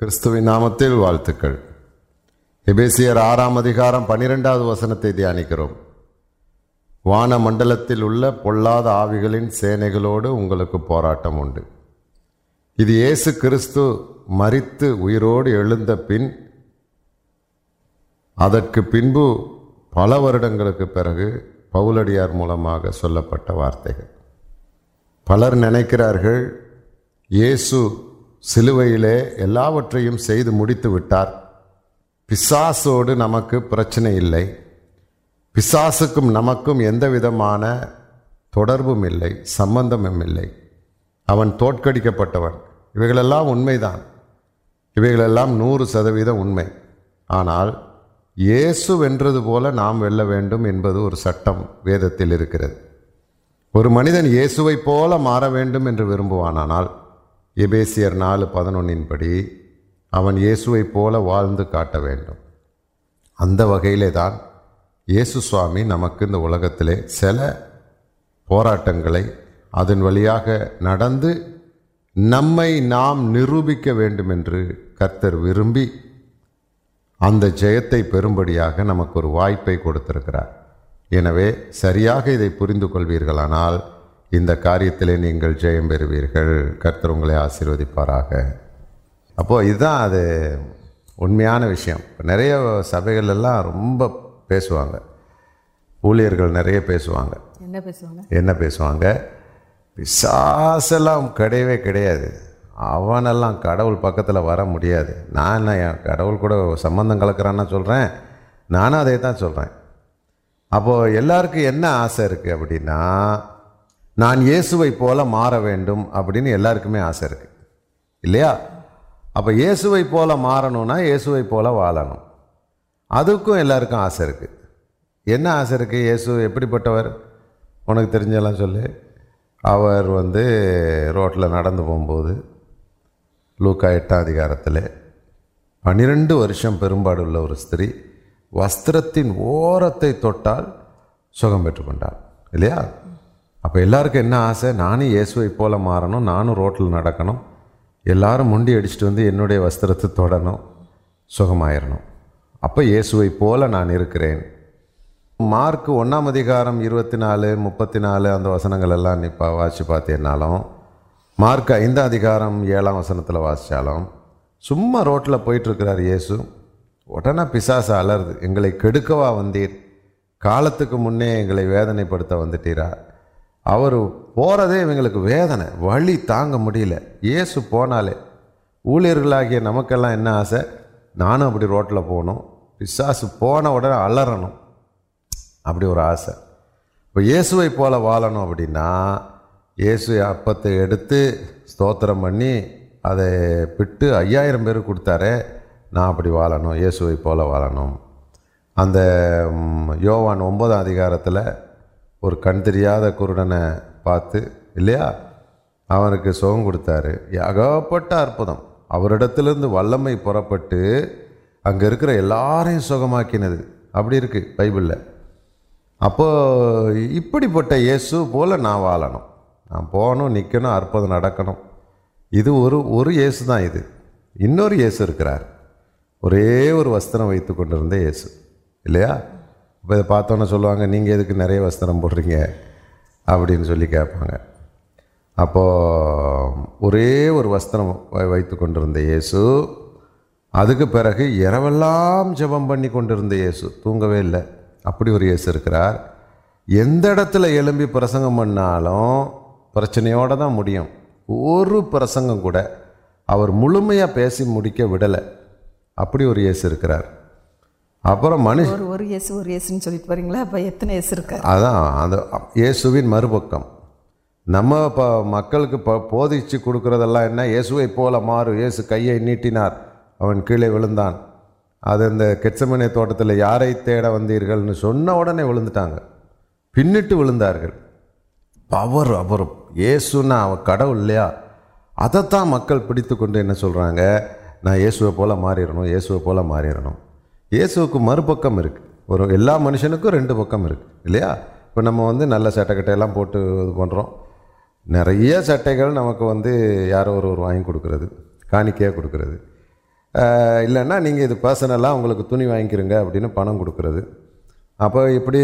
கிறிஸ்துவின் நாமத்தில் வாழ்த்துக்கள். எபேசியர் 6-ம் அதிகாரம் 12-வது வசனத்தை தியானிக்கிறோம். வான மண்டலத்தில் உள்ள பொல்லாத ஆவிகளின் சேனைகளோடு உங்களுக்கு போராட்டம் உண்டு. இது இயேசு கிறிஸ்து மரித்து உயிரோடு எழுந்த பின் அதற்கு பின்பு பல வருடங்களுக்கு பிறகு பவுலடியார் மூலமாக சொல்லப்பட்ட வார்த்தைகள். பலர் நினைக்கிறார்கள் இயேசு சிலுவையிலே எல்லாவற்றையும் செய்து முடித்து விட்டார், பிசாசோடு நமக்கு பிரச்சனை இல்லை, பிசாசுக்கும் நமக்கும் எந்த விதமான தொடர்பும் இல்லை, சம்பந்தமும் இல்லை, அவன் தோற்கடிக்கப்பட்டவன். இவைகளெல்லாம் உண்மைதான், இவைகளெல்லாம் 100% உண்மை. ஆனால் இயேசு வென்றது போல நாம் வெல்ல வேண்டும் என்பது ஒரு சட்டம் வேதத்தில் இருக்கிறது. ஒரு மனிதன் இயேசுவை போல மாற வேண்டும் என்று விரும்புவானால் எபேசியர் 4:11 அவன் இயேசுவை போல வாழ்ந்து காட்ட வேண்டும். அந்த வகையிலே தான் இயேசு சுவாமி நமக்கு இந்த உலகத்திலே சில போராட்டங்களை அதன் வழியாக நடந்து நம்மை நாம் நிரூபிக்க வேண்டும் என்று கர்த்தர் விரும்பி அந்த ஜெயத்தை பெறும்படியாக நமக்கு ஒரு வாய்ப்பை கொடுத்திருக்கிறார். எனவே சரியாக இதை புரிந்து கொள்வீர்களானால் இந்த காரியத்திலே நீங்கள் ஜெயம் பெறுவீர்கள். கர்த்தர் உங்களை ஆசீர்வதிப்பாராக. அப்போது இதுதான் அது உண்மையான விஷயம். நிறைய சபைகளெல்லாம் ரொம்ப பேசுவாங்க, ஊழியர்கள் நிறைய பேசுவாங்க. என்ன பேசுவாங்க? பிசாசெல்லாம் கிடையவே கிடையாது, அவனெல்லாம் கடவுள் பக்கத்தில் வர முடியாது. நான் என்ன கடவுள் கூட சம்பந்தம் கலக்கிறான்னா சொல்கிறேன், நானும் அதை தான் சொல்கிறேன். அப்போது எல்லாருக்கும் என்ன ஆசை இருக்குது அப்படின்னா, நான் இயேசுவை போல மாற வேண்டும் அப்படின்னு எல்லாருக்குமே ஆசை இருக்குது இல்லையா? அப்போ இயேசுவை போல மாறணும்னா இயேசுவை போல வாழணும், அதுக்கும் எல்லாருக்கும் ஆசை இருக்குது. என்ன ஆசை இருக்குது? இயேசு எப்படிப்பட்டவர் உனக்கு தெரிஞ்செல்லாம் சொல்லு. அவர் ரோட்டில் நடந்து போகும்போது லூக்கா 8-ம் அதிகாரத்தில் 12 வருஷம் பெரும்பாடு உள்ள ஒரு ஸ்திரீ வஸ்திரத்தின் ஓரத்தை தொட்டால் சுகம் பெற்றுக்கொண்டார் இல்லையா? அப்போ எல்லாருக்கும் என்ன ஆசை? நானும் இயேசுவை போல மாறணும், நானும் ரோட்டில் நடக்கணும், எல்லாரும் முண்டி அடிச்சுட்டு வந்து என்னுடைய வஸ்திரத்தை தொடணும், சுகமாயிடணும். அப்போ இயேசுவை போல நான் இருக்கிறேன். மார்க் 1-ம் அதிகாரம் 24, 34 அந்த வசனங்கள் எல்லாம் நீ வாசி பார்த்தேன்னாலும், மார்க் 5-ம் அதிகாரம் 7-ம் வசனத்தில் வாசித்தாலும், சும்மா ரோட்டில் போயிட்டுருக்கிறார் இயேசு, உடனே பிசாசு அலறுது, எங்களை கெடுக்கவா வந்தீர், காலத்துக்கு முன்னே எங்களை வேதனைப்படுத்த வந்துட்டீரா. அவர் போகிறதே இவங்களுக்கு வேதனை, வழி தாங்க முடியல. இயேசு போனாலே ஊழியர்களாகிய நமக்கெல்லாம் என்ன ஆசை? நானும் அப்படி ரோட்டில் போகணும், பிசாசு போன உடனே அலறணும், அப்படி ஒரு ஆசை. இப்போ இயேசுவை போல் வாழணும் அப்படின்னா இயேசு அப்பத்தை எடுத்து ஸ்தோத்திரம் பண்ணி அதை பிட்டு 5000 பேர் கொடுத்தாரே, நான் அப்படி வாழணும், இயேசுவை போல் வாழணும். அந்த யோவான் 9-ம் அதிகாரத்தில் ஒரு கண் தெரியாத குருடனை பார்த்து இல்லையா, அவனுக்கு சுகம் கொடுத்தாரு, ஏகப்பட்ட அற்புதம். அவரிடத்திலிருந்து வல்லமை புறப்பட்டு அங்கே இருக்கிற எல்லாரையும் சுகமாக்கினது, அப்படி இருக்குது பைபிளில். அப்போது இப்படிப்பட்ட இயேசு போல் நான் வாழணும், நான் போகணும், நிற்கணும், அற்புதம் நடக்கணும். இது ஒரு இயேசு தான். இது இன்னொரு இயேசு இருக்கிறார், ஒரே ஒரு வஸ்திரம் வைத்து கொண்டிருந்த இயேசு இல்லையா? இப்போ இதை பார்த்தோன்னே சொல்லுவாங்க, நீங்கள் எதுக்கு நிறைய வஸ்திரம் போடுறீங்க அப்படின்னு சொல்லி கேட்பாங்க. அப்போது ஒரே ஒரு வஸ்திரம் வைத்து கொண்டிருந்த இயேசு, அதுக்கு பிறகு இரவெல்லாம் ஜெபம் பண்ணி கொண்டிருந்த இயேசு, தூங்கவே இல்லை, அப்படி ஒரு இயேசு இருக்கிறார். எந்த இடத்துல எழும்பி பிரசங்கம் பண்ணாலும் பிரச்சனையோடு தான் முடியும். ஒரு பிரசங்கம் கூட அவர் முழுமையாக பேசி முடிக்க விடலை, அப்படி ஒரு இயேசு இருக்கிறார். அப்புறம் மனுஷன் ஒரு இயேசுன்னு சொல்லிட்டு வரீங்களா? அப்போ எத்தனை இயேசு இருக்கார்? அதான் அந்த இயேசுவின் மறுபக்கம். நம்ம இப்போ மக்களுக்கு போதிச்சு கொடுக்குறதெல்லாம் என்ன? இயேசுவை போல மாறு. இயேசு கையை நீட்டினார், அவன் கீழே விழுந்தான். அது இந்த கெட்செமனே தோட்டத்தில் யாரை தேட வந்தீர்கள்னு சொன்ன உடனே விழுந்துட்டாங்க, பின்னிட்டு விழுந்தார்கள். பவர் அவர் இயேசுன்னா அவன் கடவுள் இல்லையா? அதைத்தான் மக்கள் பிடித்து கொண்டு என்ன சொல்கிறாங்க? நான் இயேசுவை போல் மாறிடணும், இயேசுவை போல் மாறிடணும். இயேசுவுக்கு மறுபக்கம் இருக்குது, ஒரு எல்லா மனுஷனுக்கும் 2 பக்கம் இருக்குது இல்லையா? இப்போ நம்ம நல்ல சட்டைக்கட்டையெல்லாம் போட்டு இது பண்ணுறோம், நிறைய சட்டைகள் நமக்கு யாரோ ஒரு வாங்கி கொடுக்குறது, காணிக்கையாக கொடுக்குறது. இல்லைன்னா நீங்கள் இது பர்சனலாக உங்களுக்கு துணி வாங்கிக்கிறீங்க அப்படின்னு பணம் கொடுக்குறது. அப்போ இப்படி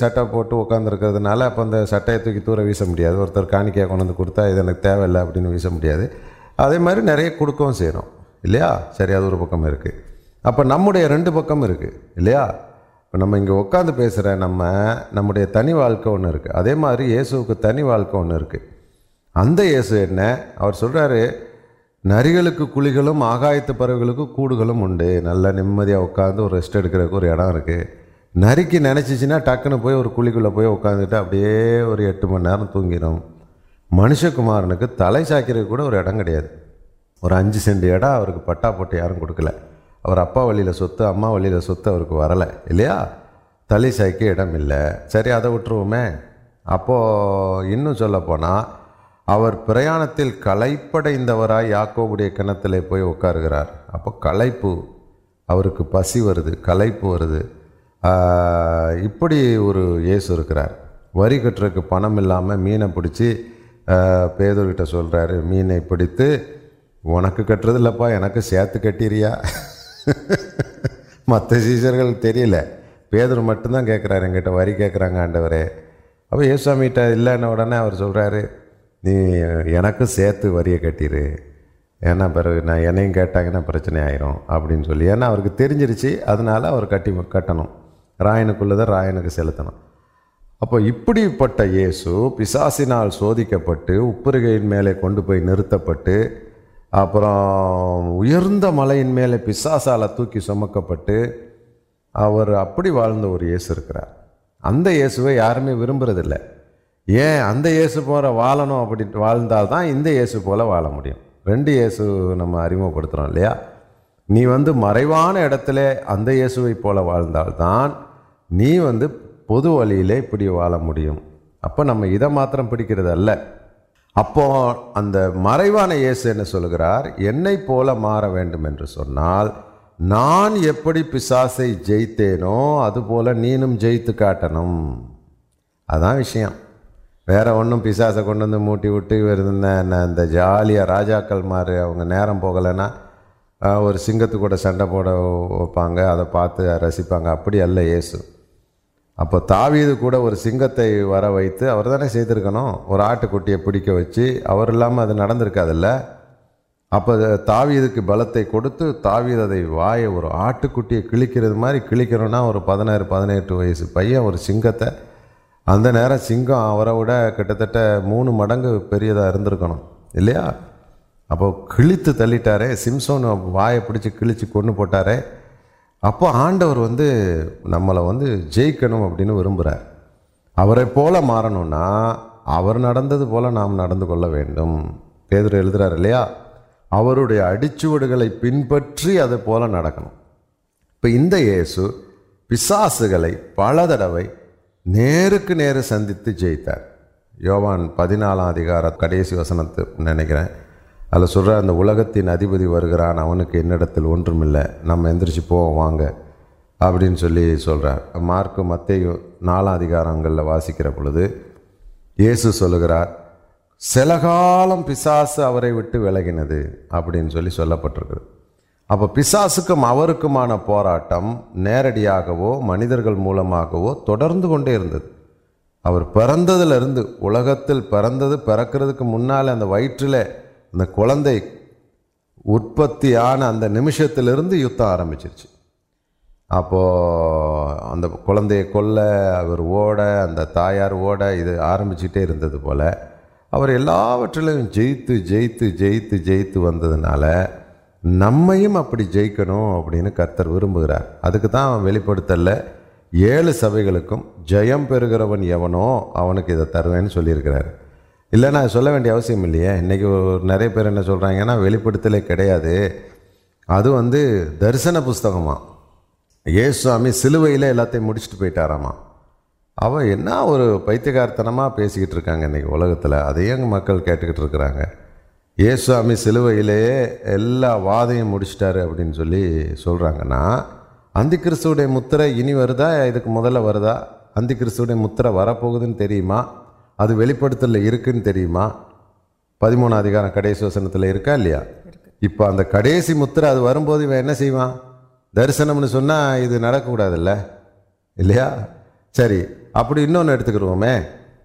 சட்டை போட்டு உட்காந்துருக்கிறதுனால அப்போ அந்த சட்டையை தூக்கி தூர வீச முடியாது. ஒருத்தர் காணிக்கையாக கொண்டு வந்து கொடுத்தா இது எனக்கு தேவையில்லை அப்படின்னு வீச முடியாது. அதே மாதிரி நிறைய கொடுக்கவும் செய்கிறோம் இல்லையா? சரி, அது ஒரு பக்கம் இருக்குது. அப்போ நம்முடைய ரெண்டு பக்கம் இருக்குது இல்லையா? இப்போ நம்ம இங்கே உட்காந்து பேசுகிற நம்முடைய தனி வாழ்க்கை ஒன்று இருக்குது. அதே மாதிரி இயேசுவுக்கு தனி வாழ்க்கை ஒன்று இருக்குது. அந்த இயேசு என்ன அவர் சொல்கிறாரு, நரிகளுக்கு குழிகளும் ஆகாயத்து பறவைகளுக்கு கூடுகளும் உண்டு. நல்லா நிம்மதியாக உட்காந்து ஒரு ரெஸ்ட் எடுக்கிறதுக்கு ஒரு இடம் இருக்குது. நரிக்கு நினச்சிச்சின்னா டக்குன்னு போய் ஒரு குழிக்குள்ளே போய் உட்காந்துட்டு அப்படியே ஒரு 8 மணி நேரம் தூங்கிடும். மனுஷகுமாரனுக்கு தலை சாய்க்கிறதுக்கு கூட ஒரு இடம் கிடையாது. ஒரு 5 சென்ட் இடம் அவருக்கு பட்டா போட்டு யாரும் கொடுக்கல. அவர் அப்பா வழியில் சொத்து, அம்மா வழியில் சொத்து அவருக்கு வரலை இல்லையா? தலை சாய்க்க இடம் இல்லை. சரி, அதை விட்டுருவோமே. அப்போது இன்னும் சொல்லப்போனால் அவர் பிரயாணத்தில் களைப்படைந்தவராய் யாக்கோபுடைய கிணத்துல போய் உட்காருகிறார். அப்போ களைப்பு, அவருக்கு பசி வருது, களைப்பு வருது. இப்படி ஒரு இயேசு இருக்கிறார். வரி கட்டுறதுக்கு பணம் இல்லாமல் மீனை பிடிச்சி பேதுருக்கிட்ட சொல்கிறாரு, மீனை பிடித்து உனக்கு கட்டுறது இல்லைப்பா, எனக்கு சேர்த்து கட்டிறியா? மற்ற சீசர்கள் தெரியல, பேதுரு மட்டும்தான் கேட்குறாரு, என்கிட்ட வரி கேட்குறாங்க ஆண்டவரே. அப்போ இயேசுசாமிகிட்ட இல்லைன்ன உடனே அவர் சொல்கிறாரு, நீ எனக்கும் சேர்த்து வரியை கட்டிடு, ஏன்னா பிறகு நான் என்னையும் கேட்டாங்கன்னா பிரச்சனை ஆயிரும் அப்படின்னு சொல்லி. ஏன்னா அவருக்கு தெரிஞ்சிருச்சு, அதனால அவர் கட்டணும், ராயனுக்குள்ளதை ராயனுக்கு செலுத்தணும். அப்போ இப்படிப்பட்ட இயேசு பிசாசினால் சோதிக்கப்பட்டு உப்புரிகையின் மேலே கொண்டு போய் நிறுத்தப்பட்டு, அப்புறம் உயர்ந்த மலையின் மேலே பிசாசால் தூக்கி சுமக்கப்பட்டு அவர் அப்படி வாழ்ந்த ஒரு இயேசு இருக்கிறார். அந்த இயேசுவை யாருமே விரும்புகிறதில்ல. ஏன்? அந்த இயேசு போல வாழணும் அப்படின்ட்டு வாழ்ந்தால்தான் இந்த இயேசு போல் வாழ முடியும். ரெண்டு இயேசு நம்ம அறிமுகப்படுத்துகிறோம் இல்லையா? நீ மறைவான இடத்துல அந்த இயேசுவை போல வாழ்ந்தால்தான் நீ பொது வழியிலே இப்படி வாழ முடியும். அப்போ நம்ம இதை மாத்திரம் பிடிக்கிறது அல்ல. அப்போது அந்த மறைவான இயேசு என்ன சொல்கிறார்? என்னை போல மாற வேண்டும் என்று சொன்னால் நான் எப்படி பிசாசை ஜெயித்தேனோ அதுபோல் நீனும் ஜெயித்து காட்டணும். அதான் விஷயம். வேறு ஒன்றும் பிசாசை கொண்டு வந்து மூட்டி விட்டு இருந்தேன் அந்த ஜாலியாக ராஜாக்கள் மாதிரி அவங்க நேரம் போகலைன்னா ஒரு சிங்கத்து கூட சண்டை போட வைப்பாங்க, அதை பார்த்து ரசிப்பாங்க. அப்படி அல்ல இயேசு. அப்போ தாவீது கூட ஒரு சிங்கத்தை வர வைத்து அவர் தானே செய்திருக்கணும், ஒரு ஆட்டுக்குட்டியை பிடிக்க வச்சு. அவர் இல்லாமல் அது நடந்திருக்காதுல்ல. அப்போ தாவீதுக்கு பலத்தை கொடுத்து தாவீது அதை வாயை ஒரு ஆட்டுக்குட்டியை கிழிக்கிறது மாதிரி கிழிக்கிறோன்னா ஒரு 16-18 வயசு பையன் ஒரு சிங்கத்தை, அந்த நேரம் சிங்கம் அவரை விட கிட்டத்தட்ட 3 மடங்கு பெரியதாக இருந்திருக்கணும் இல்லையா? அப்போ கிழித்து தள்ளிட்டாரே, சிம்சோன் வாயை பிடிச்சி கிழித்து கொண்டு போட்டாரே. அப்போ ஆண்டவர் நம்மளை ஜெயிக்கணும் அப்படின்னு விரும்புகிறார். அவரை போல் மாறணும்னா அவர் நடந்தது போல் நாம் நடந்து கொள்ள வேண்டும். பேதுரு எழுதுகிறார் இல்லையா, அவருடைய அடிச்சுவடுகளை பின்பற்றி அதை போல் நடக்கணும். இப்போ இந்த இயேசு பிசாசுகளை பல தடவை நேருக்கு நேரு சந்தித்து ஜெயித்தார். யோவான் 14ஆம் அதிகார கடைசி வசனத்தை நினைக்கிறேன், அதில் சொல்கிற அந்த உலகத்தின் அதிபதி வருகிறான், அவனுக்கு என்னிடத்தில் ஒன்றுமில்லை, நம்ம எந்திரிச்சு போவோம் வாங்க அப்படின்னு சொல்லி சொல்கிறார். மார்க்கு மத்தேயு 4ஆம் அதிகாரங்களில் வாசிக்கிற பொழுது இயேசு சொல்லுகிறார், சில காலம் பிசாசு அவரை விட்டு விலகினது அப்படின்னு சொல்லி சொல்லப்பட்டிருக்குது. அப்போ பிசாசுக்கும் அவருக்குமான போராட்டம் நேரடியாகவோ மனிதர்கள் மூலமாகவோ தொடர்ந்து கொண்டே இருந்தது. அவர் பிறந்ததுலேருந்து, உலகத்தில் பிறந்தது, பிறக்கிறதுக்கு முன்னால் அந்த வயிற்றில் அந்த குழந்தை உற்பத்தியான அந்த நிமிஷத்திலிருந்து யுத்தம் ஆரம்பிச்சிருச்சு. அப்போது அந்த குழந்தையை கொல்ல, அவர் ஓட, அந்த தாயார் ஓட, இது ஆரம்பிச்சுட்டே இருந்தது போல் அவர் எல்லாவற்றிலையும் ஜெயித்து ஜெயித்து ஜெயித்து ஜெயித்து வந்ததுனால நம்மையும் அப்படி ஜெயிக்கணும் அப்படின்னு கர்த்தர் விரும்புகிறார். அதுக்கு தான் வெளிப்படுத்தல 7 சபைகளுக்கும் ஜெயம் பெறுகிறவன் எவனோ அவனுக்கு இதை தருவேன்னு சொல்லியிருக்கிறார். இல்லை, நான் சொல்ல வேண்டிய அவசியம் இல்லையே. இன்றைக்கி ஒரு நிறைய பேர் என்ன சொல்கிறாங்கன்னா, வெளிப்படுத்தலே கிடையாது, அது தரிசன புஸ்தகமாக இயேசுசாமி சிலுவையில் எல்லாத்தையும் முடிச்சுட்டு போயிட்டாராமா. அவன் என்ன ஒரு பைத்தியகார்த்தனமாக பேசிக்கிட்டு இருக்காங்க இன்றைக்கி உலகத்தில். அதையும் மக்கள் கேட்டுக்கிட்டு இருக்கிறாங்க. இயேசுசாமி சிலுவையிலேயே எல்லா வாதையும் முடிச்சிட்டாரு அப்படின்னு சொல்லி சொல்கிறாங்கன்னா, அந்தி கிறிஸ்துவுடைய முத்திரை இனி வருதா, இதுக்கு முதல்ல வருதா? அந்தி கிறிஸ்துவுடைய முத்திரை வரப்போகுதுன்னு தெரியுமா? அது வெளிப்படுத்தல இருக்குதுன்னு தெரியுமா? 13ஆம் அதிகாரம் கடைசி வசனத்தில் இருக்கா இல்லையா? இப்போ அந்த கடைசி முத்திரை அது வரும்போது இவன் என்ன செய்வான்? தரிசனம்னு சொன்னால் இது நடக்கக்கூடாதுல்ல, இல்லையா? சரி, அப்படி இன்னொன்று எடுத்துக்கிடுவோமே.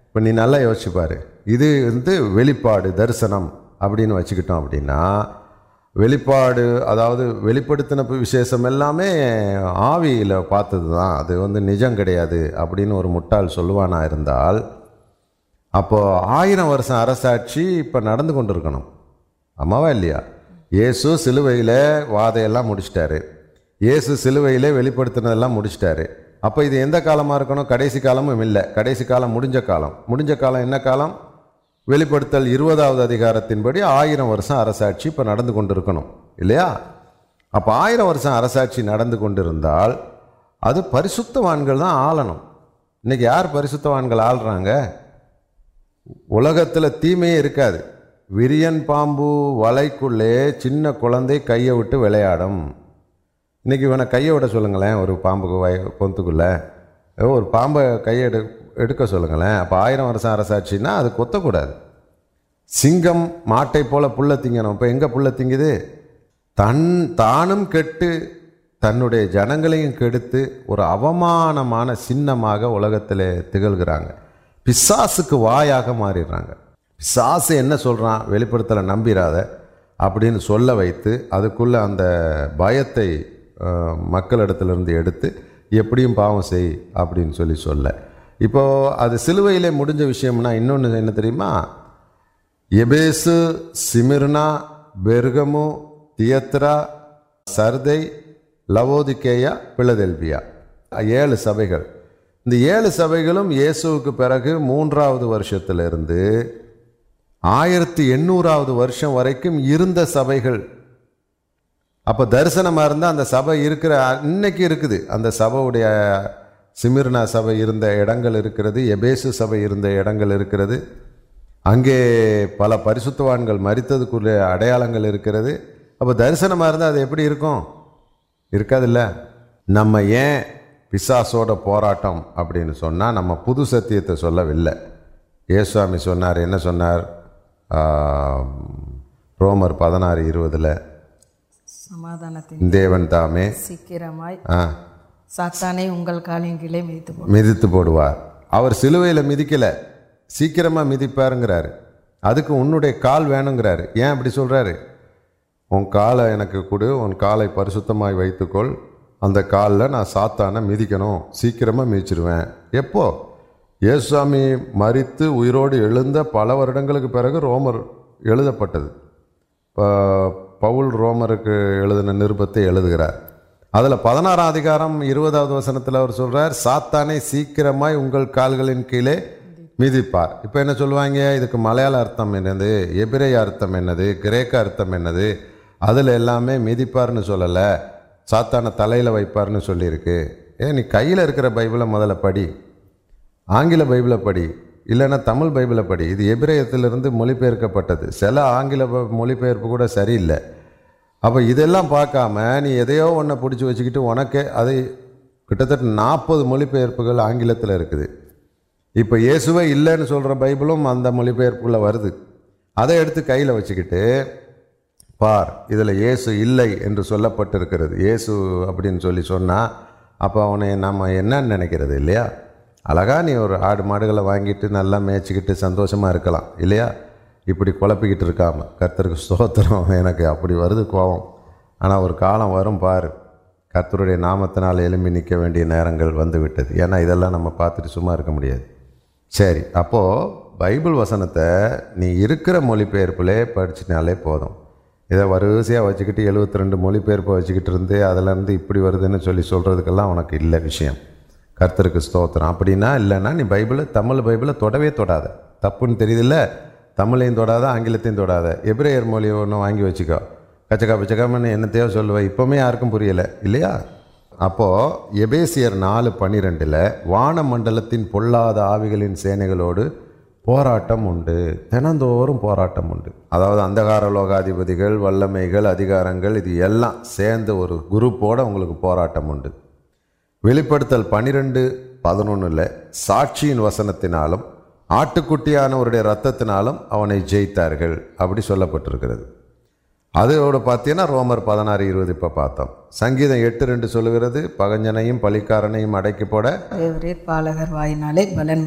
இப்போ நீ நல்லா யோசிச்சுப்பார். இது வந்து வெளிப்பாடு தரிசனம் அப்படின்னு வச்சுக்கிட்டோம் அப்படின்னா, வெளிப்பாடு அதாவது வெளிப்படுத்தின விசேஷம் எல்லாமே ஆவியில் பார்த்தது தான், அது வந்து நிஜம் கிடையாது அப்படின்னு ஒரு முட்டாள் சொல்லுவானா இருந்தால், அப்போது 1000 வருஷம் அரசாட்சி இப்போ நடந்து கொண்டு இருக்கணும். ஆமாவா இல்லையா? இயேசு சிலுவையில் வாதையெல்லாம் முடிச்சிட்டாரு, இயேசு சிலுவையிலே வெளிப்படுத்தினதெல்லாம் முடிச்சிட்டாரு. அப்போ இது எந்த காலமாக இருக்கணும்? கடைசி காலமும் இல்லை. கடைசி காலம் முடிஞ்ச காலம். முடிஞ்ச காலம் என்ன காலம்? வெளிப்படுத்தல் 20வது அதிகாரத்தின்படி 1000 வருஷம் அரசாட்சி இப்போ நடந்து கொண்டு இருக்கணும், இல்லையா? அப்போ 1000 வருஷம் அரசாட்சி நடந்து கொண்டு இருந்தால் அது பரிசுத்தவான்கள் தான் ஆளணும். இன்றைக்கி யார் பரிசுத்தவான்கள் ஆள்றாங்க? உலகத்தில் தீமையே இருக்காது. விரியன் பாம்பு வலைக்குள்ளே சின்ன குழந்தை கையை விட்டு விளையாடும். இன்றைக்கி இவனை கையை விட சொல்லுங்களேன், ஒரு பாம்புக்கு கொத்துக்குள்ளே ஒரு பாம்பை கையை எடுக்க சொல்லுங்களேன். அப்போ 1000 வருஷம் அரசாட்சின்னா அது கொத்தக்கூடாது. சிங்கம் மாட்டை போல் புல்லை திங்கணும். இப்போ எங்கே புல்லை திங்குது? தானும் கெட்டு தன்னுடைய ஜனங்களையும் கெடுத்து ஒரு அவமானமான சின்னமாக உலகத்தில் திகழ்கிறாங்க. பிசாசுக்கு வாயாக மாறிடுறாங்க. பிசாசு என்ன சொல்கிறான்? வெளிப்படுத்தலை நம்பிராத அப்படின்னு சொல்ல வைத்து அதுக்குள்ளே அந்த பயத்தை மக்களிடத்துலேருந்து எடுத்து எப்படியும் பாவம் செய் அப்படின்னு சொல்ல. இப்போது அது சிலுவையிலே முடிஞ்ச விஷயம்னா இன்னொன்று என்ன தெரியுமா? Ephesus, Smyrna, Pergamum, Thyatira, Sardis, Laodicea, Philadelphia, 7 சபைகள். இந்த 7 சபைகளும் இயேசுவுக்கு பிறகு 3வது வருஷத்திலிருந்து 1800வது வருஷம் வரைக்கும் இருந்த சபைகள். அப்போ தரிசனமாக இருந்தால் அந்த சபை இருக்கிற இன்னைக்கு இருக்குது. அந்த சபையுடைய சிமிர்னா சபை இருந்த இடங்கள் இருக்கிறது, எபேசு சபை இருந்த இடங்கள் இருக்கிறது, அங்கே பல பரிசுத்தவான்கள் மரித்ததுக்குள்ள அடையாளங்கள் இருக்கிறது. அப்போ தரிசனமாக இருந்தால் அது எப்படி இருக்கும்? இருக்காதுல்ல. நம்ம ஏன் பிசாசோட போராட்டம் அப்படின்னு சொன்னால் நம்ம புது சத்தியத்தை சொல்லவில்லை. இயேசுவாமி சொன்னார். என்ன சொன்னார்? ரோமர் 16:20 சமாதானத்தின் தேவன் தாமே சீக்கிரமாய் சாத்தானை உங்கள் காலங்கிலே மிதித்து போடுவார். அவர் சிலுவையில் மிதிக்கலை, சீக்கிரமாக மிதிப்பாருங்கிறாரு. அதுக்கு உன்னுடைய கால் வேணுங்கிறாரு. ஏன் அப்படி சொல்கிறாரு? உன் காலை எனக்கு கொடு, உன் காலை பரிசுத்தமாய் வைத்துக்கொள், அந்த காலில் நான் சாத்தானை மிதிக்கணும், சீக்கிரமாக மிதிச்சிருவேன். எப்போ? இயேசுசாமி மரித்து உயிரோடு எழுந்த பல வருடங்களுக்கு பிறகு ரோமர் எழுதப்பட்டது. பவுல் ரோமருக்கு எழுதின நிருபத்தை எழுதுகிறார். அதில் 16வது அதிகாரம் 20வது வசனத்தில் அவர் சொல்கிறார், சாத்தானை சீக்கிரமாய் உங்கள் கால்களின் கீழே மிதிப்பார். இப்போ என்ன சொல்லுவாங்க? இதுக்கு மலையாள அர்த்தம் என்னது, எபிரேய அர்த்தம் என்னது, கிரேக்க அர்த்தம் என்னது, அதில் எல்லாமே மிதிப்பார்னு சொல்லலை, சாத்தானை தலையில் வைப்பார்னு சொல்லியிருக்கு. ஏன் நீ கையில் இருக்கிற பைபிளை முதல்ல படி, ஆங்கில பைபிளை படி, இல்லைன்னா தமிழ் பைபிளை படி. இது எபிரேயத்திலிருந்து மொழிபெயர்க்கப்பட்டது. சில ஆங்கில மொழிபெயர்ப்பு கூட சரியில்லை. அப்போ இதெல்லாம் பார்க்காம நீ எதையோ ஒன்றை பிடிச்சி வச்சுக்கிட்டு உனக்கே அது கிட்டத்தட்ட 40 மொழிபெயர்ப்புகள் ஆங்கிலத்தில் இருக்குது. இப்போ இயேசுவே இல்லைன்னு சொல்கிற பைபிளும் அந்த மொழிபெயர்ப்புக்குள்ளே வருது. அதை எடுத்து கையில் வச்சுக்கிட்டு பார், இதில் இயேசு இல்லை என்று சொல்லப்பட்டிருக்கிறது. இயேசு அப்படின்னு சொன்னால் அப்போ அவனை நம்ம என்னன்னு நினைக்கிறது, இல்லையா? அழகா நீ ஒரு ஆடு மாடுகளை வாங்கிட்டு நல்லா மேய்ச்சிக்கிட்டு சந்தோஷமாக இருக்கலாம், இல்லையா? இப்படி குழப்பிக்கிட்டு இருக்காமல் கர்த்தருக்கு ஸ்தோத்திரம். எனக்கு அப்படி வருது கோபம். ஆனால் ஒரு காலம் வரும் பாரு, கர்த்தருடைய நாமத்தினால் எழும்பி நிற்க வேண்டிய நேரங்கள் வந்து விட்டது. ஏன்னா இதெல்லாம் நம்ம பார்த்துட்டு சும்மா இருக்க முடியாது. சரி, அப்போது பைபிள் வசனத்தை நீ இருக்கிற மொழிபெயர்ப்புலே படிச்சினாலே போதும். இதை வரிசையாக வச்சுக்கிட்டு 72 மொழிபெயர்ப்பை வச்சுக்கிட்டு இருந்து அதிலேருந்து இப்படி வருதுன்னு சொல்கிறதுக்கெல்லாம் உனக்கு இல்லை விஷயம். கர்த்தருக்கு ஸ்தோத்திரம். அப்படின்னா இல்லைன்னா நீ பைபிளை, தமிழ் பைபிளை தொடவே தொடாத. தப்புன்னு தெரியுதில்ல. தமிழையும் தொடாத, ஆங்கிலத்தையும் தொடாத. எபிரேயர் மொழியை ஒன்று வாங்கி வச்சுக்கோ. கச்சக்கா பச்சக்காமன்னு என்னத்தையோ சொல்லுவேன், இப்போவுமே யாருக்கும் புரியலை, இல்லையா? அப்போது எபேசியர் 4:12 வானமண்டலத்தின் பொல்லாத ஆவிகளின் சேனைகளோடு போராட்டம் உண்டு, தினந்தோறும் போராட்டம் உண்டு. அதாவது அந்தகார லோகாதிபதிகள், வல்லமைகள், அதிகாரங்கள், இது எல்லாம் சேர்ந்த ஒரு குரூப்போடு உங்களுக்கு போராட்டம் உண்டு. வெளிப்படுத்தல் 12:11 சாட்சியின் வசனத்தினாலும் ஆட்டுக்குட்டியானவருடைய இரத்தத்தினாலும் அவனை ஜெயித்தார்கள் அப்படி சொல்லப்பட்டிருக்கிறது. அதோடு பார்த்தீங்கன்னா ரோமர் 16:20 இப்போ பார்த்தோம். சங்கீதம் 8:2 சொல்லுகிறது, பகஞ்சனையும் பலிக்காரனையும் அடக்கி போட பாலகர் வாயினாலே பலன்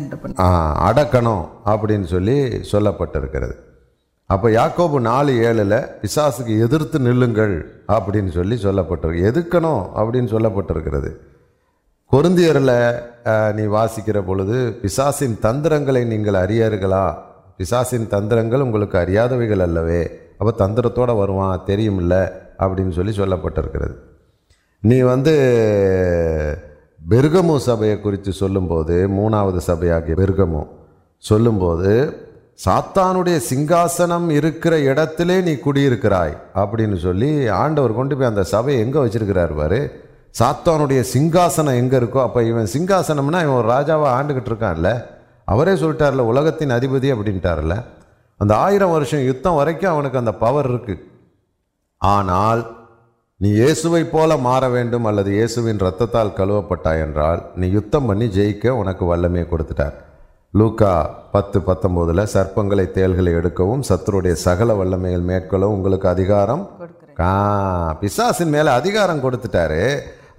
அடக்கணும் அப்படின்னு சொல்லி சொல்லப்பட்டிருக்கிறது. அப்போ யாக்கோபு 4:7 பிசாசுக்கு எதிர்த்து நில்லுங்கள் அப்படின்னு சொல்லி சொல்லப்பட்டிருக்கு. எதிர்க்கணும் அப்படின்னு சொல்லப்பட்டிருக்கிறது. கொரிந்தியரில் நீ வாசிக்கிற பொழுது, பிசாசின் தந்திரங்களை நீங்கள் அறியார்களா? பிசாசின் தந்திரங்கள் உங்களுக்கு அறியாதவைகள் அல்லவே. அப்போ தந்திரத்தோடு வருவான், தெரியுமில்ல அப்படின்னு சொல்லி சொல்லப்பட்டிருக்கிறது. நீ பெர்கமு சபையை குறித்து சொல்லும்போது, 3வது சபையாகிய பெர்கமு சொல்லும்போது, சாத்தானுடைய சிங்காசனம் இருக்கிற இடத்திலே நீ குடியிருக்கிறாய் அப்படின்னு சொல்லி ஆண்டவர் கொண்டு போய் அந்த சபையை எங்கே வச்சிருக்கிறார் பாரு. சாத்தானுடைய சிங்காசனம் எங்கே இருக்கோ, அப்போ இவன் சிங்காசனம்னா இவன் ஒரு ராஜாவை ஆண்டுகிட்டு இருக்கான்ல, அவரே சொல்லிட்டார்ல, உலகத்தின் அதிபதி அப்படின்ட்டார்ல. அந்த 1000 வருஷம் யுத்தம் வரைக்கும் அவனுக்கு அந்த பவர் இருக்குது. ஆனால் நீ இயேசுவை போல மாற வேண்டும், அல்லது இயேசுவின் ரத்தத்தால் கழுவப்பட்டாய் என்றால் நீ யுத்தம் பண்ணி ஜெயிக்க உனக்கு வல்லமையை கொடுத்துட்டார். லூக்கா 10:19 சர்ப்பங்களை தேள்களை எடுக்கவும் சத்துருடைய சகல வல்லமைகள் மேற்கொள்ளவும் உங்களுக்கு அதிகாரம் பிசாசின் மேலே அதிகாரம் கொடுத்துட்டாரு.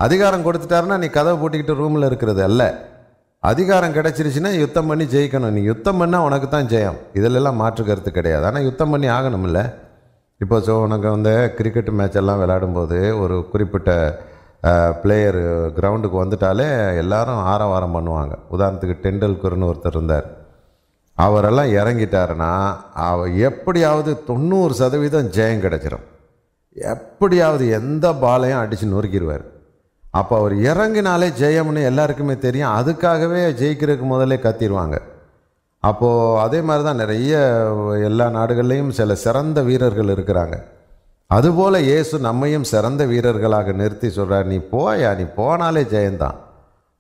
அதிகாரம் கொடுத்துட்டாருன்னா நீ கதவை பூட்டிக்கிட்டு ரூமில் இருக்கிறது அல்ல. அதிகாரம் கிடச்சிருச்சுன்னா யுத்தம் பண்ணி ஜெயிக்கணும். நீ யுத்தம் பண்ணால் உனக்கு தான் ஜெயம், இதிலெல்லாம் மாற்று கருத்து கிடையாது. ஆனால் யுத்தம் பண்ணி ஆகணும்ல. இப்போ உனக்கு கிரிக்கெட் மேட்செல்லாம் விளையாடும்போது ஒரு குறிப்பிட்ட பிளேயர் கிரவுண்டுக்கு வந்துட்டாலே எல்லாரும் ஆரவாரம் பண்ணுவாங்க. உதாரணத்துக்கு டெண்டுல்கர்னு ஒருத்தர் இருந்தார். அவரெல்லாம் இறங்கிட்டாருன்னா அவர் எப்படியாவது 90% ஜெயம் கிடச்சிடும். எப்படியாவது எந்த பாலையும் அடித்து நொறுக்கிடுவார். அப்போ அவர் இறங்கினாலே ஜெயம்னு எல்லாருக்குமே தெரியும். அதுக்காகவே ஜெயிக்கிறதுக்கு முதலே கத்திடுவாங்க. அப்போது அதே மாதிரி தான் நிறைய எல்லா நாடுகள்லேயும் சில சிறந்த வீரர்கள் இருக்கிறாங்க. அதுபோல் இயேசு நம்மையும் சிறந்த வீரர்களாக நிறுத்தி சொல்கிறார், நீ போயா, நீ போனாலே ஜெயந்தான்.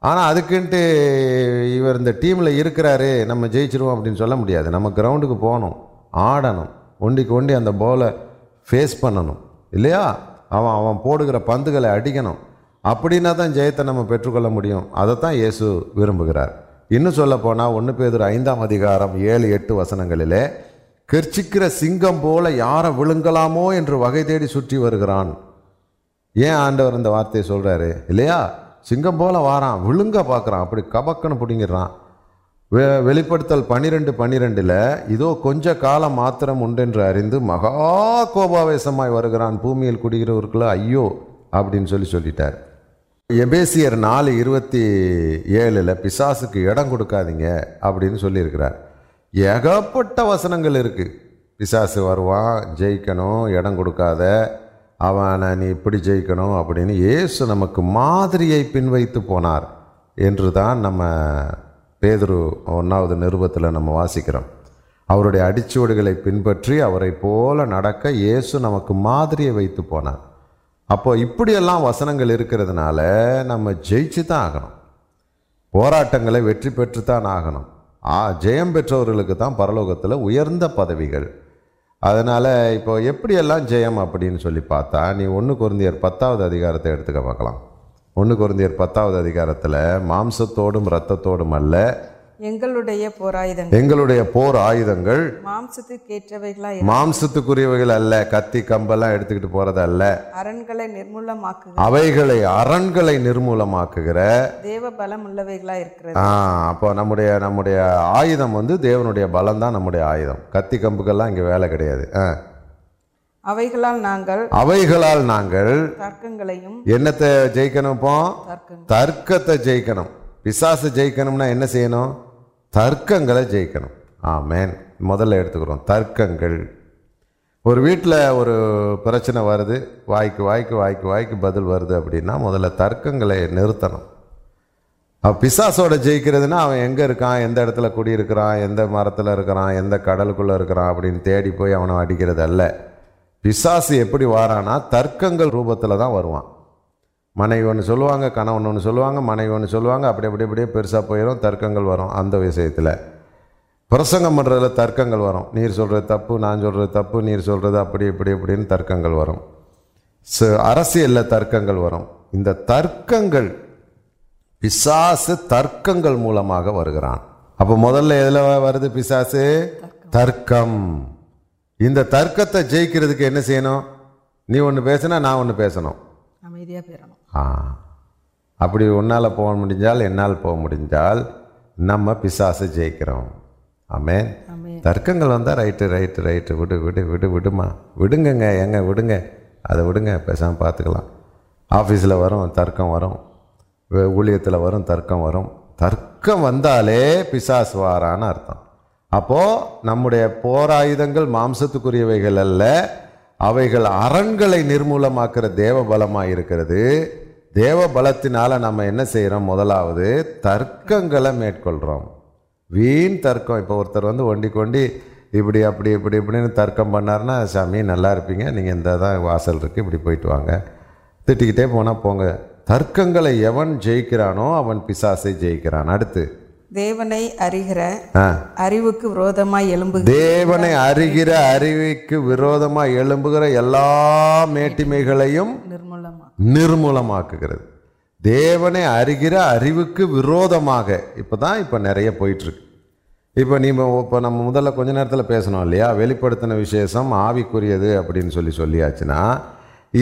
ஆனால் அதுக்குன்ட்டு இவர் இந்த டீமில் இருக்கிறாரு நம்ம ஜெயிச்சிருவோம் அப்படின்னு சொல்ல முடியாது. நம்ம கிரவுண்டுக்கு போகணும், ஆடணும், ஒண்டிக்கு ஒண்டி அந்த பாலை ஃபேஸ் பண்ணணும் இல்லையா, அவன் அவன் போடுகிற பந்துகளை அடிக்கணும். அப்படின்னா தான் ஜெயத்தை நம்ம பெற்றுக்கொள்ள முடியும். அதைத்தான் இயேசு விரும்புகிறார். இன்னும் சொல்ல போனால் 1 பேதுரு 5:7-8 கர்ச்சிக்கிற சிங்கம் போல யாரை விழுங்கலாமோ என்று வகை தேடி சுற்றி வருகிறான். ஏன் ஆண்டவர் இந்த வார்த்தையை சொல்கிறாரு இல்லையா? சிங்கம் போல வாரான், விழுங்க பார்க்குறான், அப்படி கபக்கன்னு பிடிங்கிறான். வெளிப்படுத்தல் 12:12 இதோ கொஞ்ச காலம் மாத்திரம் உண்டென்று அறிந்து மகா கோபாவேசமாய் வருகிறான், பூமியில் குடிகிறவர்கள ஐயோ அப்படின்னு சொல்லிட்டார். எபேசியர் 4:27 பிசாசுக்கு இடம் கொடுக்காதீங்க அப்படின்னு சொல்லியிருக்கிறார். ஏகப்பட்ட வசனங்கள் இருக்குது. பிசாசு வருவான், ஜெயிக்கணும், இடம் கொடுக்காத, அவனை நீ இப்படி ஜெயிக்கணும் அப்படின்னு. இயேசு நமக்கு மாதிரியை பின்வைத்து போனார் என்று தான் நம்ம பேதுரு 1வது நிருபத்தில் நம்ம வாசிக்கிறோம். அவருடைய அடிச்சுவடுகளை பின்பற்றி அவரை போல நடக்க இயேசு நமக்கு மாதிரியை வைத்து போனார். அப்போது இப்படியெல்லாம் வசனங்கள் இருக்கிறதுனால நம்ம ஜெயிச்சு தான் ஆகணும், போராட்டங்களை வெற்றி பெற்று தான் ஆகணும். ஜெயம் பெற்றவர்களுக்கு தான் பரலோகத்தில் உயர்ந்த பதவிகள். அதனால் இப்போ எப்படியெல்லாம் ஜெயம் அப்படின்னு சொல்லி பார்த்தா, நீ 1 கொரிந்தியர் 10வது எடுத்துக்க பார்க்கலாம். 1 கொரிந்தியர் 10வது மாம்சத்தோடும் இரத்தத்தோடும் அல்ல, எங்களுடைய போர் ஆயுதங்கள் மாம்சத்துக்குரியவைகள் அல்ல. கத்தி கம்பெல்லாம் எடுத்துக்கிட்டு போறது அல்ல. அவைகளை அரண்களை நிர்மூலமாக்குகிற தேவ பலம் உள்ளவைகளா இருக்கிறது. அப்போ நம்முடைய ஆயுதம் தேவனுடைய பலம் தான் நம்முடைய ஆயுதம். கத்தி கம்புக்கெல்லாம் இங்க வேலை கிடையாது. அவைகளால் நாங்கள் தர்க்கங்களையும் என்னத்தை ஜெயிக்கணும்? தர்க்கத்தை ஜெயிக்கணும். பிசாசு ஜெயிக்கணும்னா என்ன செய்யணும்? தர்க்கங்களை ஜெயிக்கணும். ஆமேன். முதல்ல எடுத்துக்கிறோம் தர்க்கங்கள். ஒரு வீட்டில் ஒரு பிரச்சனை வருது, வாய்க்கு பதில் வருது அப்படின்னா முதல்ல தர்க்கங்களை நிறுத்தணும். பிசாசோட ஜெயிக்கிறதுனா அவன் எங்கே இருக்கான், எந்த இடத்துல குடியிருக்கிறான், எந்த மரத்தில் இருக்கிறான், எந்த கடலுக்குள்ளே இருக்கிறான் அப்படின்னு தேடி போய் அவனை அடிக்கிறது அல்ல. பிசாசு எப்படி வாரானா தர்க்கங்கள் ரூபத்தில் தான் வருவான். மனைவி ஒன்று சொல்லுவாங்க, கணவன் ஒன்று சொல்லுவாங்க, மனைவி ஒன்று சொல்லுவாங்க, அப்படியே பெருசாக போயிடும், தர்க்கங்கள் வரும். அந்த விஷயத்தில் பிரசங்கம் பண்ணுறதுல தர்க்கங்கள் வரும். நீர் சொல்கிறது தப்பு, நான் சொல்கிறது தப்பு, நீர் சொல்கிறது இப்படின்னு தர்க்கங்கள் வரும். அரசியலில் தர்க்கங்கள் வரும். இந்த தர்க்கங்கள் பிசாசு தர்க்கங்கள் மூலமாக வருகிறான். அப்போ முதல்ல எதில் வருது பிசாசு? தர்க்கம். இந்த தர்க்கத்தை ஜெயிக்கிறதுக்கு என்ன செய்யணும்? நீ ஒன்று பேசினா நான் ஒன்று பேசணும், அமைதியாக பேசணும். அப்படி உன்னால் போக முடிஞ்சால் என்னால் போக முடிஞ்சால் நம்ம பிசாசை ஜெயிக்கிறோம். ஆமேன். தர்க்கங்கள் வந்தால் ரைட்டு ரைட்டு ரைட்டு விடு விடு விடு விடுமா விடுங்கங்க எங்க விடுங்க அதை விடுங்க பேசாமல் பார்த்துக்கலாம். ஆஃபீஸில் வரும் தர்க்கம், வரும் ஊழியத்தில் வரும் தர்க்கம், வரும் தர்க்கம் வந்தாலே பிசாசு வாரான்னு அர்த்தம். அப்போது நம்முடைய போராயுதங்கள் மாம்சத்துக்குரியவைகள் அல்ல, அவைகள் அரண்களை நிர்மூலமாக்குற தேவ பலமாக இருக்கிறது. தேவ பலத்தினால் நம்ம என்ன செய்கிறோம்? முதலாவது தர்க்கங்களை மேற்கொள்கிறோம். வீண் தர்க்கம். இப்போ ஒருத்தர் வந்து ஒண்டி கொண்டி இப்படி அப்படி இப்படி இப்படின்னு தர்க்கம் பண்ணார்னா, சாமி நல்லா இருப்பீங்க, நீங்கள் இந்த தான் வாசல் இருக்குது, இப்படி போயிட்டு வாங்க, திட்டிக்கிட்டே போனால் போங்க. தர்க்கங்களை எவன் ஜெயிக்கிறானோ அவன் பிசாசை ஜெயிக்கிறான். அடுத்து தேவனை அறிகிற அறிவுக்கு விரோதமாக எழும்புகிற, தேவனை அறிகிற அறிவுக்கு விரோதமாக எழும்புகிற எல்லா மேட்டிமைகளையும் நிர்மூலமாக்குகிறது. தேவனை அறிகிற அறிவுக்கு விரோதமாக இப்போ தான் இப்போ நிறைய போயிட்டுருக்கு. இப்போ நீ இப்போ நம்ம முதல்ல கொஞ்ச நேரத்தில் பேசணும் இல்லையா, வெளிப்படுத்தின விசேஷம் ஆவிக்குரியது அப்படின்னு சொல்லியாச்சுன்னா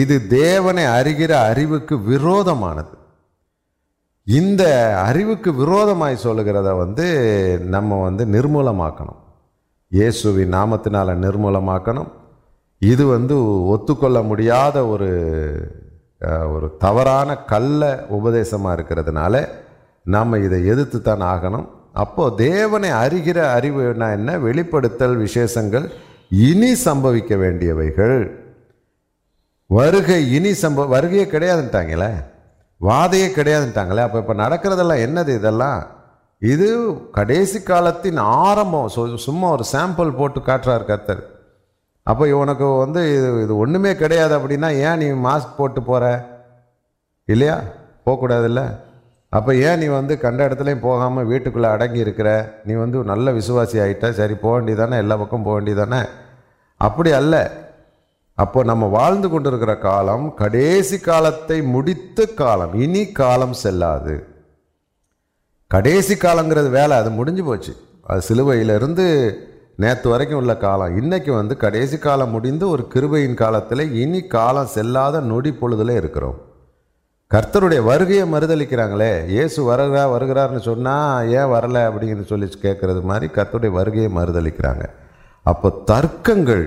இது தேவனை அறிகிற அறிவுக்கு விரோதமானது. இந்த அறிவுக்கு விரோதமாய் சொல்லுகிறத வந்து நம்ம வந்து நிர்மூலமாக்கணும், இயேசுவின் நாமத்தினால் நிர்மூலமாக்கணும். இது வந்து ஒத்துக்கொள்ள முடியாத ஒரு தவறான கள்ள உபதேசமாக இருக்கிறதுனால நாம் இதை எதிர்த்து தான் ஆகணும். அப்போது தேவனை அறிகிற அறிவுனா என்ன? வெளிப்படுத்தல் விசேஷங்கள் இனி சம்பவிக்க வேண்டியவைகள், வருகை இனி வருகையே கிடையாதுட்டாங்களே, வாதையே கிடையாதுட்டாங்களே. அப்போ இப்போ நடக்கிறதெல்லாம் என்னது? இதெல்லாம் இது கடைசி காலத்தின் ஆரம்பம். சும்மா ஒரு சாம்பிள் போட்டு காட்டுறாரு கர்த்தர். அப்போ இவனுக்கு வந்து இது ஒன்றுமே கிடையாது அப்படின்னா ஏன் நீ மாஸ்க் போட்டு போகிற? இல்லையா, போகக்கூடாதுல்ல. அப்போ ஏன் நீ வந்து கண்ட இடத்துலையும் போகாமல் வீட்டுக்குள்ளே அடங்கி இருக்கிற? நீ வந்து நல்ல விசுவாசி ஆகிட்ட, சரி போக வேண்டியதானே, எல்லா பக்கம் போக வேண்டியதானே? அப்படி அல்ல. அப்போ நம்ம வாழ்ந்து கொண்டிருக்கிற காலம் கடைசி காலத்தை முடித்த காலம். இனி காலம் செல்லாது. கடைசி காலங்கிறது வேலை, அது முடிஞ்சு போச்சு. அது சிலுவையிலிருந்து நேற்று வரைக்கும் உள்ள காலம். இன்றைக்கி வந்து கடைசி காலம் முடிந்து ஒரு கிருபையின் காலத்தில் இனி காலம் செல்லாத நொடி பொழுதுல இருக்கிறோம். கர்த்தருடைய வருகையை மறுதளிக்கிறாங்களே. இயேசு வருகிறார்னு சொன்னால் ஏன் வரலை அப்படின்னு சொல்லி கேட்குறது மாதிரி கர்த்தருடைய வருகையை மறுதளிக்கிறாங்க. அப்போ தர்க்கங்கள்.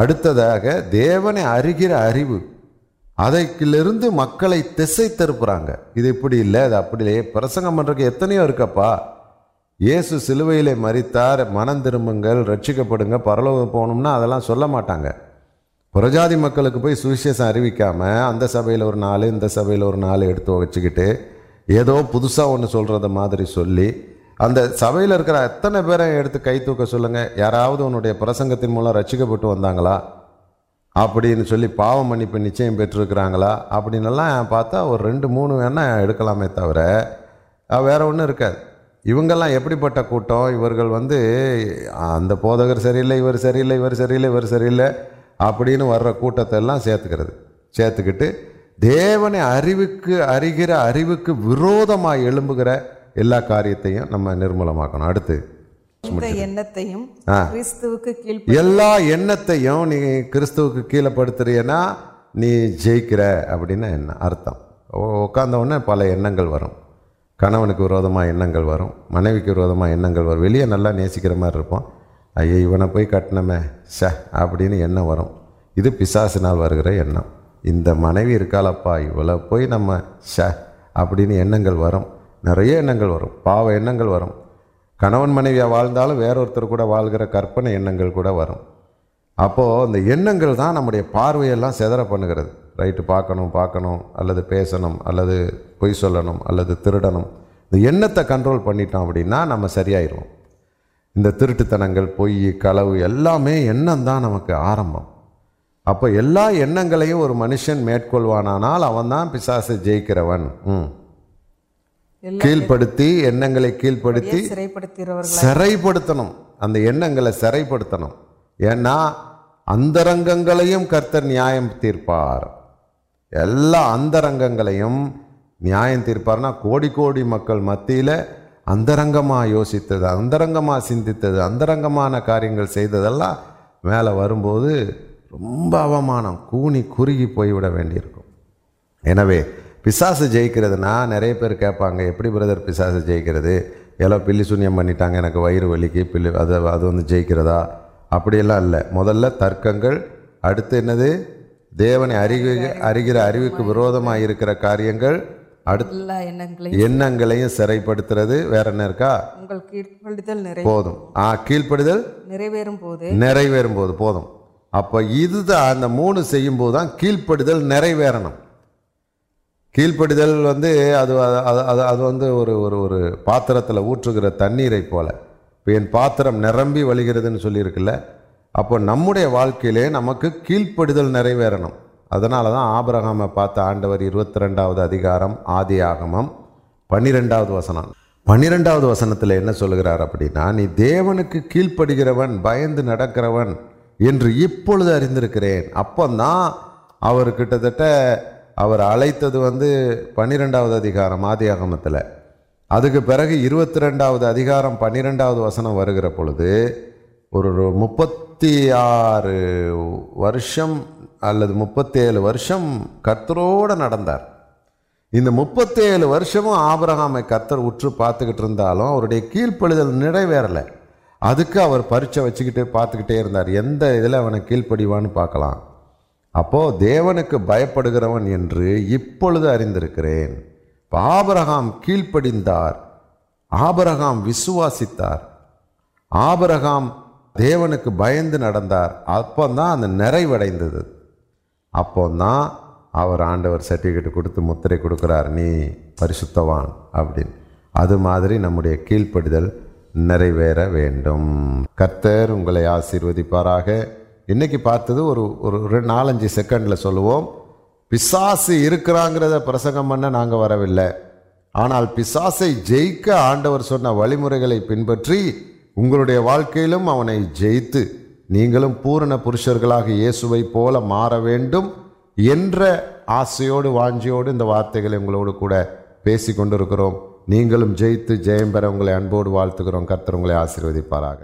அடுத்ததாக தேவனை அறிகிற அறிவு, அதைக்கிலிருந்து மக்களை திசை திருப்புறாங்க. இது இப்படி இல்லை, அது அப்படி இல்லையே. பிரசங்கம் பண்ணுறதுக்கு எத்தனையோ இருக்கப்பா. இயேசு சிலுவையிலே மரித்தார், மனம் திரும்புங்கள், ரட்சிக்கப்படுங்க, பரலோகம் போகணும்னா அதெல்லாம் சொல்ல மாட்டாங்க. புறஜாதி மக்களுக்கு போய் சுவிசேஷம் அறிவிக்காமல் அந்த சபையில் ஒரு நாள், இந்த சபையில் ஒரு நாள் எடுத்து வச்சுக்கிட்டு ஏதோ புதுசாக ஒன்று சொல்கிறத மாதிரி சொல்லி அந்த சபையில் இருக்கிற அத்தனை பேரை எடுத்து கை தூக்க சொல்லுங்கள். யாராவது உன்னுடைய பிரசங்கத்தின் மூலம் ரட்சிக்கப்பட்டு வந்தாங்களா அப்படின்னு சொல்லி பாவ மன்னிப்பு நிச்சயம் பெற்றிருக்கிறாங்களா அப்படின்னெல்லாம் பார்த்தா ஒரு 2-3 வேணால் எடுக்கலாமே தவிர வேறு ஒன்றும் இருக்காது. இவங்கெல்லாம் எப்படிப்பட்ட கூட்டம்? இவர்கள் வந்து அந்த போதகர் சரியில்லை, இவர் சரியில்லை, இவர் சரியில்லை, இவர் சரியில்லை அப்படின்னு வர்ற கூட்டத்தை எல்லாம் சேர்த்துக்கிட்டு தேவனை அறிவுக்கு அறிகிற அறிவுக்கு விரோதமாக எழும்புகிற எல்லா காரியத்தையும் நம்ம நிர்மூலமாக்கணும். அடுத்து எல்லா எண்ணத்தையும் நீ கிறிஸ்துவுக்கு கீழப்படுத்துறீன்னா நீ ஜெயிக்கிற அப்படின்னா என்ன அர்த்தம்? உட்கார்ந்தவுடனே பல எண்ணங்கள் வரும். கணவனுக்கு விரோதமாக எண்ணங்கள் வரும், மனைவிக்கு விரோதமாக எண்ணங்கள் வரும். வெளியே நல்லா நேசிக்கிற மாதிரி இருப்போம், ஐயோ இவனை போய் கட்டினமே ச அப்படின்னு எண்ணம் வரும். இது பிசாசினால் வருகிற எண்ணம். இந்த மனைவி இருக்காளப்பா, இவளை போய் நம்ம ச அப்படின்னு எண்ணங்கள் வரும். நிறைய எண்ணங்கள் வரும், பாவ எண்ணங்கள் வரும். கணவன் மனைவியாக வாழ்ந்தாலும் வேறொருத்தர் கூட வாழ்கிற கற்பனை எண்ணங்கள் கூட வரும். அப்போது அந்த எண்ணங்கள் தான் நம்முடைய பார்வையெல்லாம் சிதற பண்ணுகிறது. ரைட்டு, பார்க்கணும் அல்லது பேசணும் அல்லது பொய் சொல்லணும் அல்லது திருடணும். இந்த எண்ணத்தை கண்ட்ரோல் பண்ணிட்டோம் அப்படின்னா நம்ம சரியாயிடுவோம். இந்த திருட்டுத்தனங்கள், பொய், களவு எல்லாமே எண்ணம் தான் நமக்கு ஆரம்பம். அப்போ எல்லா எண்ணங்களையும் ஒரு மனுஷன் மேற்கொள்வானால் அவன் தான் பிசாசை ஜெயிக்கிறவன். கீழ்படுத்தி, எண்ணங்களை கீழ்படுத்தி சிறைப்படுத்தணும். அந்த எண்ணங்களை சிறைப்படுத்தணும். ஏன்னா அந்தரங்கங்களையும் கர்த்தர் நியாயம் தீர்ப்பார். எல்லா அந்தரங்கங்களையும் நியாயம் தீர்ப்பார்னா கோடி மக்கள் மத்தியில் அந்தரங்கமாக யோசித்தது, அந்தரங்கமாக சிந்தித்தது, அந்தரங்கமான காரியங்கள் செய்ததெல்லாம் மேலே வரும்போது ரொம்ப அவமானம், கூனி குறுகி போய்விட வேண்டியிருக்கும். எனவே பிசாசு ஜெயிக்கிறதுனா நிறைய பேர் கேட்பாங்க, எப்படி பிரதர் பிசாசு ஜெயிக்கிறது? ஏதோ பில்லி சூன்யம் பண்ணிட்டாங்க, எனக்கு வயிறு வலிக்கு பில்லி, அது வந்து ஜெயிக்கிறதா? அப்படியெல்லாம் இல்லை. முதல்ல தர்க்கங்கள், அடுத்து என்னது, தேவனை அறிகிற அறிவுக்கு விரோதமாக இருக்கிற காரியங்கள், அடுத்த எண்ணங்களையும் சிறைப்படுத்துறது. வேற என்ன இருக்கா? உங்கள் கீழ்ப்படுதல் போதும். கீழ்ப்படுதல் நிறைவேறும் போது போதும். அப்போ இதுதான் அந்த மூணு செய்யும் போது தான் கீழ்ப்படுதல் நிறைவேறணும். கீழ்ப்படுதல் வந்து அது அது அது வந்து ஒரு ஒரு ஒரு பாத்திரத்தில் ஊற்றுகிற தண்ணீரை போல. இப்போ என் பாத்திரம் நிரம்பி வழிகிறதுன்னு சொல்லியிருக்குல்ல, அப்போ நம்முடைய வாழ்க்கையிலே நமக்கு கீழ்ப்படுதல் நிறைவேறணும். அதனால தான் ஆபிரகாமை பார்த்த ஆண்டவர் 22வது அதிகாரம் ஆதியாகமம் 12வது வசனம், 12வது வசனத்தில் என்ன சொல்கிறார் அப்படின்னா, நீ தேவனுக்கு கீழ்ப்படுகிறவன், பயந்து நடக்கிறவன் என்று இப்பொழுது அறிந்திருக்கிறேன். அப்போதான் அவர் கிட்டத்தட்ட அவர் அழைத்தது வந்து 12வது அதிகாரம் ஆதியாகமத்தில். அதுக்கு பிறகு 22வது அதிகாரம் 12வது வசனம் வருகிற பொழுது ஒரு 36 வருஷம் அல்லது 37 வருஷம் கர்த்தரோடு நடந்தார். இந்த 37 வருஷமும் ஆபிரகாமை கர்த்தர் உற்று பார்த்துக்கிட்டு இருந்தாலும் அவருடைய கீழ்ப்படிதல் நிறைவேறலை. அதுக்கு அவர் பரீட்சை வச்சுக்கிட்டு பார்த்துக்கிட்டே இருந்தார், எந்த இதில் அவனை கீழ்ப்படிவான்னு பார்க்கலாம். அப்போது தேவனுக்கு பயப்படுகிறவன் என்று இப்பொழுது அறிந்திருக்கிறேன். இப்போ ஆபிரகாம் கீழ்ப்படிந்தார், ஆபிரகாம் விசுவாசித்தார், ஆபிரகாம் தேவனுக்கு பயந்து நடந்தார். அப்போந்தான் அந்த நிறைவடைந்தது. அப்போந்தான் அவர் ஆண்டவர் சர்டிஃபிகேட் கொடுத்து முத்திரை கொடுக்குறார், நீ பரிசுத்தவான் அப்படின்னு. அது மாதிரி நம்முடைய கீழ்ப்படிதல் நிறைவேற வேண்டும். கர்த்தர் உங்களை ஆசீர்வதிப்பாராக. இன்றைக்கி பார்த்தது ஒரு 4-5 செகண்டில் சொல்லுவோம். பிசாசு இருக்கிறாங்கிறத பிரசங்கம் பண்ண நாங்கள் வரவில்லை, ஆனால் பிசாசை ஜெயிக்க ஆண்டவர் சொன்ன வழிமுறைகளை பின்பற்றி உங்களுடைய வாழ்க்கையிலும் அவனை ஜெயித்து நீங்களும் பூரண புருஷர்களாக இயேசுவை போல மாற வேண்டும் என்ற ஆசையோடு வாஞ்சியோடு இந்த வார்த்தைகளை உங்களோடு கூட பேசி கொண்டிருக்கிறோம். நீங்களும் ஜெயித்து ஜெயம் பெற உங்களை அன்போடு வாழ்த்துகிறோம். கர்த்தர் உங்களை ஆசீர்வதிப்பாராக.